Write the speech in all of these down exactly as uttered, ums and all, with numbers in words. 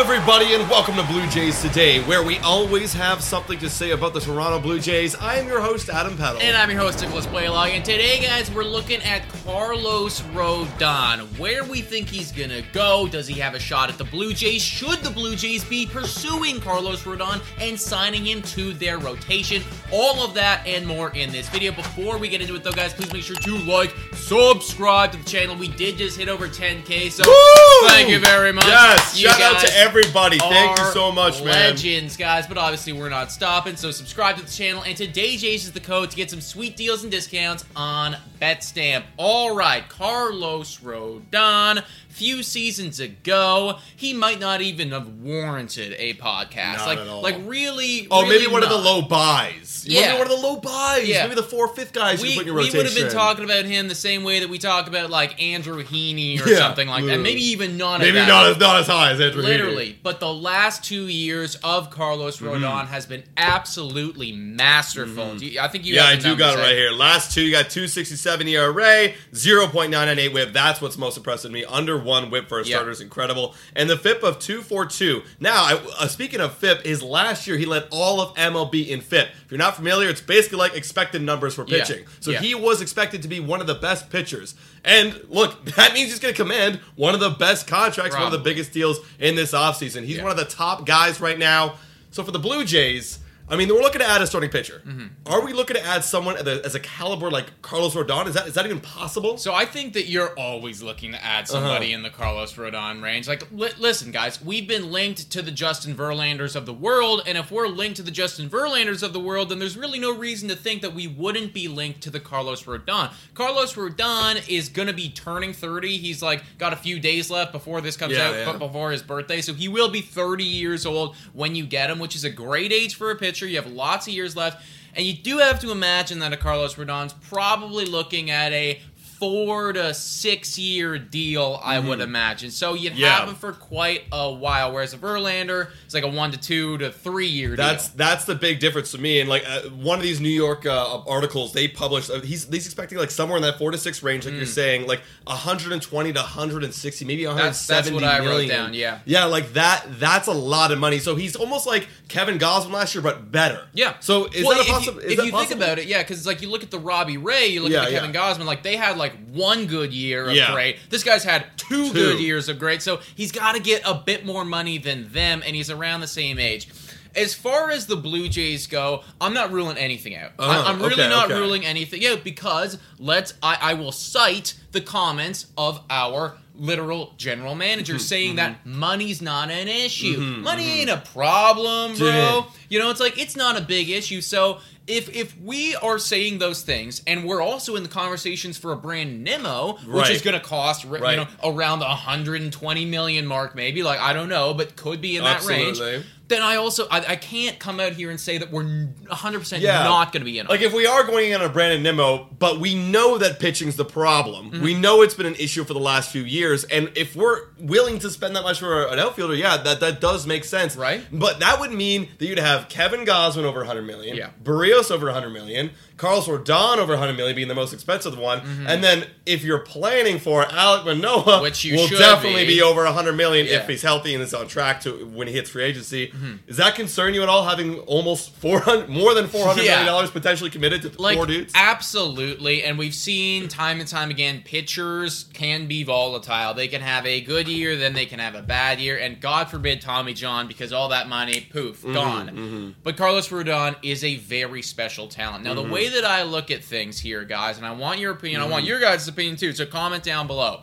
Everybody, and welcome to Blue Jays Today, where we always have something to say about the Toronto Blue Jays. I am your host, Adam Peddle. And I'm your host, Nicholas Playlog. And today, guys, we're looking at Carlos Rodon, where we think he's going to go. Does he have a shot at the Blue Jays? Should the Blue Jays be pursuing Carlos Rodon and signing him to their rotation? All of that and more in this video. Before we get into it, though, guys, please make sure to like, subscribe to the channel. We did just hit over ten K, so Woo! Thank you very much. Yes, you shout guys. out to everybody. Everybody, thank you so much, man. Legends, guys, but obviously we're not stopping, so subscribe to the channel, and today Jays is the code to get some sweet deals and discounts on BetStamp. All right, Carlos Rodon. Few seasons ago, he might not even have warranted a podcast. Not like, at all. Like really, oh, really maybe one not. of the low buys. You yeah, maybe one of the low buys. Yeah. Maybe the four fifth guys. We, you put in your rotation. We would have been talking about him the same way that we talk about like Andrew Heaney or yeah, something like literally. that. Maybe even not. Maybe not as not as high as Andrew literally. Heaney. But the last two years of Carlos Rodon mm. has been absolutely masterful. Mm. Do you, I think you. Yeah, I do got it right here. Last two, you got two sixty-seven E R A, zero point nine nine eight WHIP. That's what's most impressive to me. Under one WHIP for a yep. starter is incredible, and the F I P of two forty-two. Now, I, uh, speaking of F I P, is last year he led all of M L B in F I P. If you're not familiar, it's basically like expected numbers for pitching. Yeah. So yeah. he was expected to be one of the best pitchers. And look, that means he's going to command one of the best contracts, Probably. one of the biggest deals in this offseason. He's yeah. one of the top guys right now. So for the Blue Jays, I mean, we're looking to add a starting pitcher. Mm-hmm. Are we looking to add someone as a caliber like Carlos Rodon? Is that is that even possible? So I think that you're always looking to add somebody uh-huh. in the Carlos Rodon range. Like, li- listen, guys, we've been linked to the Justin Verlanders of the world, and if we're linked to the Justin Verlanders of the world, then there's really no reason to think that we wouldn't be linked to the Carlos Rodon. Carlos Rodon is going to be turning thirty. He's, like, got a few days left before this comes yeah, out, yeah. before his birthday, so he will be thirty years old when you get him, which is a great age for a pitcher. You have lots of years left, and you do have to imagine that a Carlos Rodon's probably looking at a four to six year deal, I mm-hmm. would imagine. So you'd yeah. have him for quite a while. Whereas a Verlander, it's like a one to two to three year that's, deal. That's the big difference to me. And like uh, one of these New York uh, articles they published, uh, he's, he's expecting like somewhere in that four to six range, like mm. you're saying, like one twenty to one sixty, maybe one seventy million. That's, that's what million. I wrote down, yeah. Yeah, like that, that's a lot of money. So he's almost like Kevin Gausman last year, but better. Yeah. So is well, that a possible? If you, if you think about it, yeah, because like you look at the Robbie Ray, you look yeah, at the Kevin yeah. Gausman, like they had like one good year of yeah. great. This guy's had two, two good years of great, so he's got to get a bit more money than them, and he's around the same age. As far as the Blue Jays go, I'm not ruling anything out. Uh, I'm really okay, not okay. ruling anything out because let's. I, I will cite the comments of our literal general manager mm-hmm, saying mm-hmm. that money's not an issue. Mm-hmm, money mm-hmm. ain't a problem, bro. Dude. You know, it's like, it's not a big issue. So if if we are saying those things, and we're also in the conversations for a Brandon Nimmo, which right. is going to cost right. you know, around the one hundred twenty million mark, maybe, like, I don't know, but could be in that Absolutely. range. Then I also, I, I can't come out here and say that we're one hundred percent yeah. not going to be in on Like, if we are going in on a Brandon Nimmo, but we know that pitching's the problem. Mm-hmm. We know it's been an issue for the last few years, and if we're willing to spend that much for an outfielder, yeah, that, that does make sense. Right. But that would mean that you'd have Kevin Gausman over one hundred million dollars, yeah. Barrios over one hundred million dollars, Carlos Rodon over one hundred million dollars being the most expensive one, mm-hmm. and then if you're planning for Alec Manoa, which you will definitely be. be over one hundred million dollars yeah. if he's healthy and is on track to when he hits free agency. Mm-hmm. Does that concern you at all, having almost four hundred, more than four hundred yeah. million dollars potentially committed to like, four dudes? Absolutely, and we've seen time and time again, pitchers can be volatile. They can have a good year, then they can have a bad year, and God forbid Tommy John, because all that money, poof, mm-hmm, gone. Mm-hmm. But Carlos Rodon is a very special talent. Now, mm-hmm. the way that I look at things here, guys, and I want your opinion, mm-hmm. I want your guys' opinion too, so comment down below.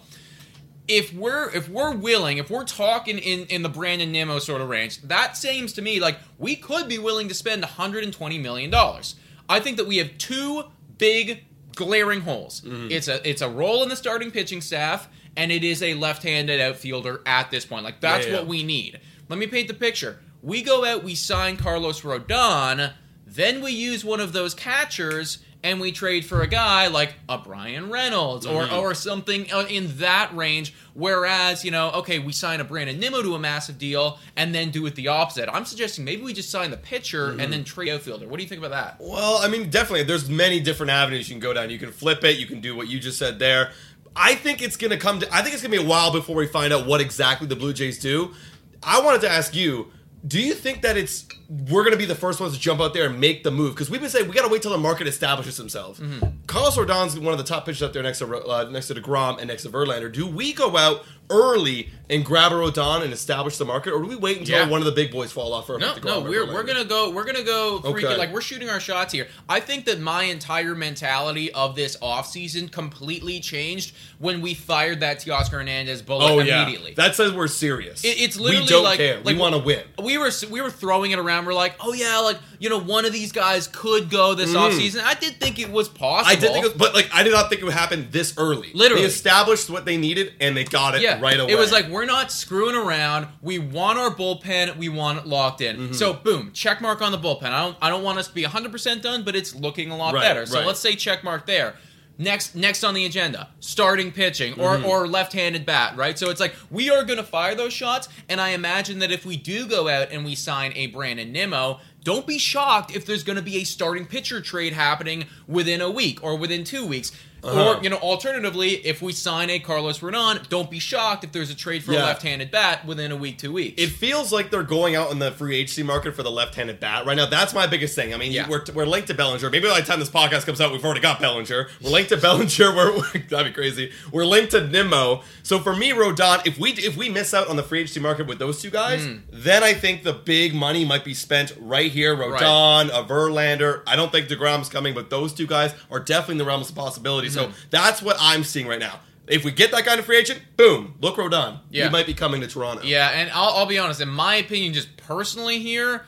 If we're if we're willing, if we're talking in, in the Brandon Nimmo sort of range, that seems to me like we could be willing to spend one hundred twenty million dollars. I think that we have two big glaring holes. Mm-hmm. It's a it's a role in the starting pitching staff, and it is a left-handed outfielder at this point. Like, that's yeah, yeah. what we need. Let me paint the picture. We go out, we sign Carlos Rodon, then we use one of those catchers, and we trade for a guy like a Brian Reynolds or mm-hmm. or something in that range, whereas, you know, okay, we sign a Brandon Nimmo to a massive deal and then do it the opposite. I'm suggesting maybe we just sign the pitcher mm-hmm. and then trade outfielder. What do you think about that? Well, I mean, definitely, there's many different avenues you can go down. You can flip it, you can do what you just said there. I think it's going to come to, I think it's going to be a while before we find out what exactly the Blue Jays do. I wanted to ask you, do you think that it's we're going to be the first ones to jump out there and make the move? Because we've been saying we got to wait till the market establishes themselves. Mm-hmm. Carlos Rodon's one of the top pitchers up there next to uh, next to DeGrom and next to Verlander. Do we go out early and grab a Rodon and establish the market, or do we wait until yeah. one of the big boys fall off? Or no, no, we're we're gonna go we're gonna go freaking okay. like we're shooting our shots here. I think that my entire mentality of this offseason completely changed when we fired that Teoscar Hernandez bullet oh, immediately. Yeah. That says we're serious. It, it's literally we don't like, care. Like we want to win. We were we were throwing it around. We're like, oh yeah, like, you know, one of these guys could go this mm. offseason. I did think it was possible. I did think it was, but like, I did not think it would happen this early. Literally. They established what they needed, and they got it yeah. right away. It was like, we're not screwing around. We want our bullpen. We want it locked in. Mm-hmm. So, boom, check mark on the bullpen. I don't I don't want us to be one hundred percent done, but it's looking a lot right, better. So right. let's say check mark there. Next next on the agenda, starting pitching or, mm-hmm. or left-handed bat, right? So it's like, we are going to fire those shots, and I imagine that if we do go out and we sign a Brandon Nimmo, don't be shocked if there's going to be a starting pitcher trade happening within a week or within two weeks. Uh-huh. Or, you know, alternatively, if we sign a Carlos Rodon, don't be shocked if there's a trade for yeah. a left-handed bat within a week, two weeks. It feels like they're going out in the free agency market for the left-handed bat right now. That's my biggest thing. I mean, yeah. we're, we're linked to Bellinger. Maybe by the time this podcast comes out, we've already got Bellinger. We're linked to Bellinger. We're, that'd be crazy. We're linked to Nimmo. So for me, Rodon, if we if we miss out on the free agency market with those two guys, mm. then I think the big money might be spent right here. Rodon, right. a Verlander. I don't think DeGrom's coming, but those two guys are definitely in the realm of possibilities. So that's what I'm seeing right now. If we get that kind of free agent, boom, look Rodon. Yeah. He might be coming to Toronto. Yeah, and I'll, I'll be honest. In my opinion, just personally here,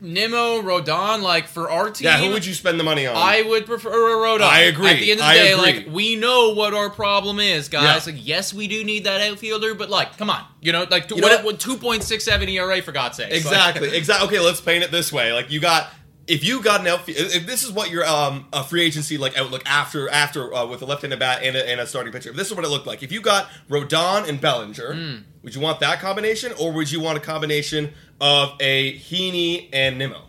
Nimmo, Rodon, like, for our team... Yeah, who would you spend the money on? I would prefer Rodon. I agree. At the end of the I day, agree. like, we know what our problem is, guys. Yeah. Like, yes, we do need that outfielder, but, like, come on. You know, like, you what, know what? two point six seven E R A, for God's sake. Exactly. Like, exactly. Okay, let's paint it this way. Like, you got... If you got an outfield, if this is what your um a free agency like outlook after after uh, with a left-handed bat and a, and a starting pitcher, this is what it looked like. If you got Rodon and Bellinger, mm. would you want that combination, or would you want a combination of a Heaney and Nimmo?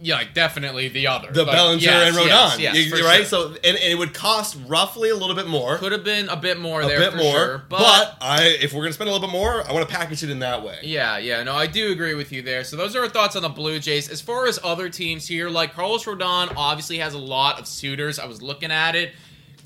Yeah, like, definitely the other. The like, Bellinger yes, and Rodon. Yes, yes, right? Sure. So, and, and it would cost roughly a little bit more. Could have been a bit more a there bit for more, sure. But, but I, if we're going to spend a little bit more, I want to package it in that way. Yeah, yeah. No, I do agree with you there. So those are our thoughts on the Blue Jays. As far as other teams here, like Carlos Rodon obviously has a lot of suitors. I was looking at it.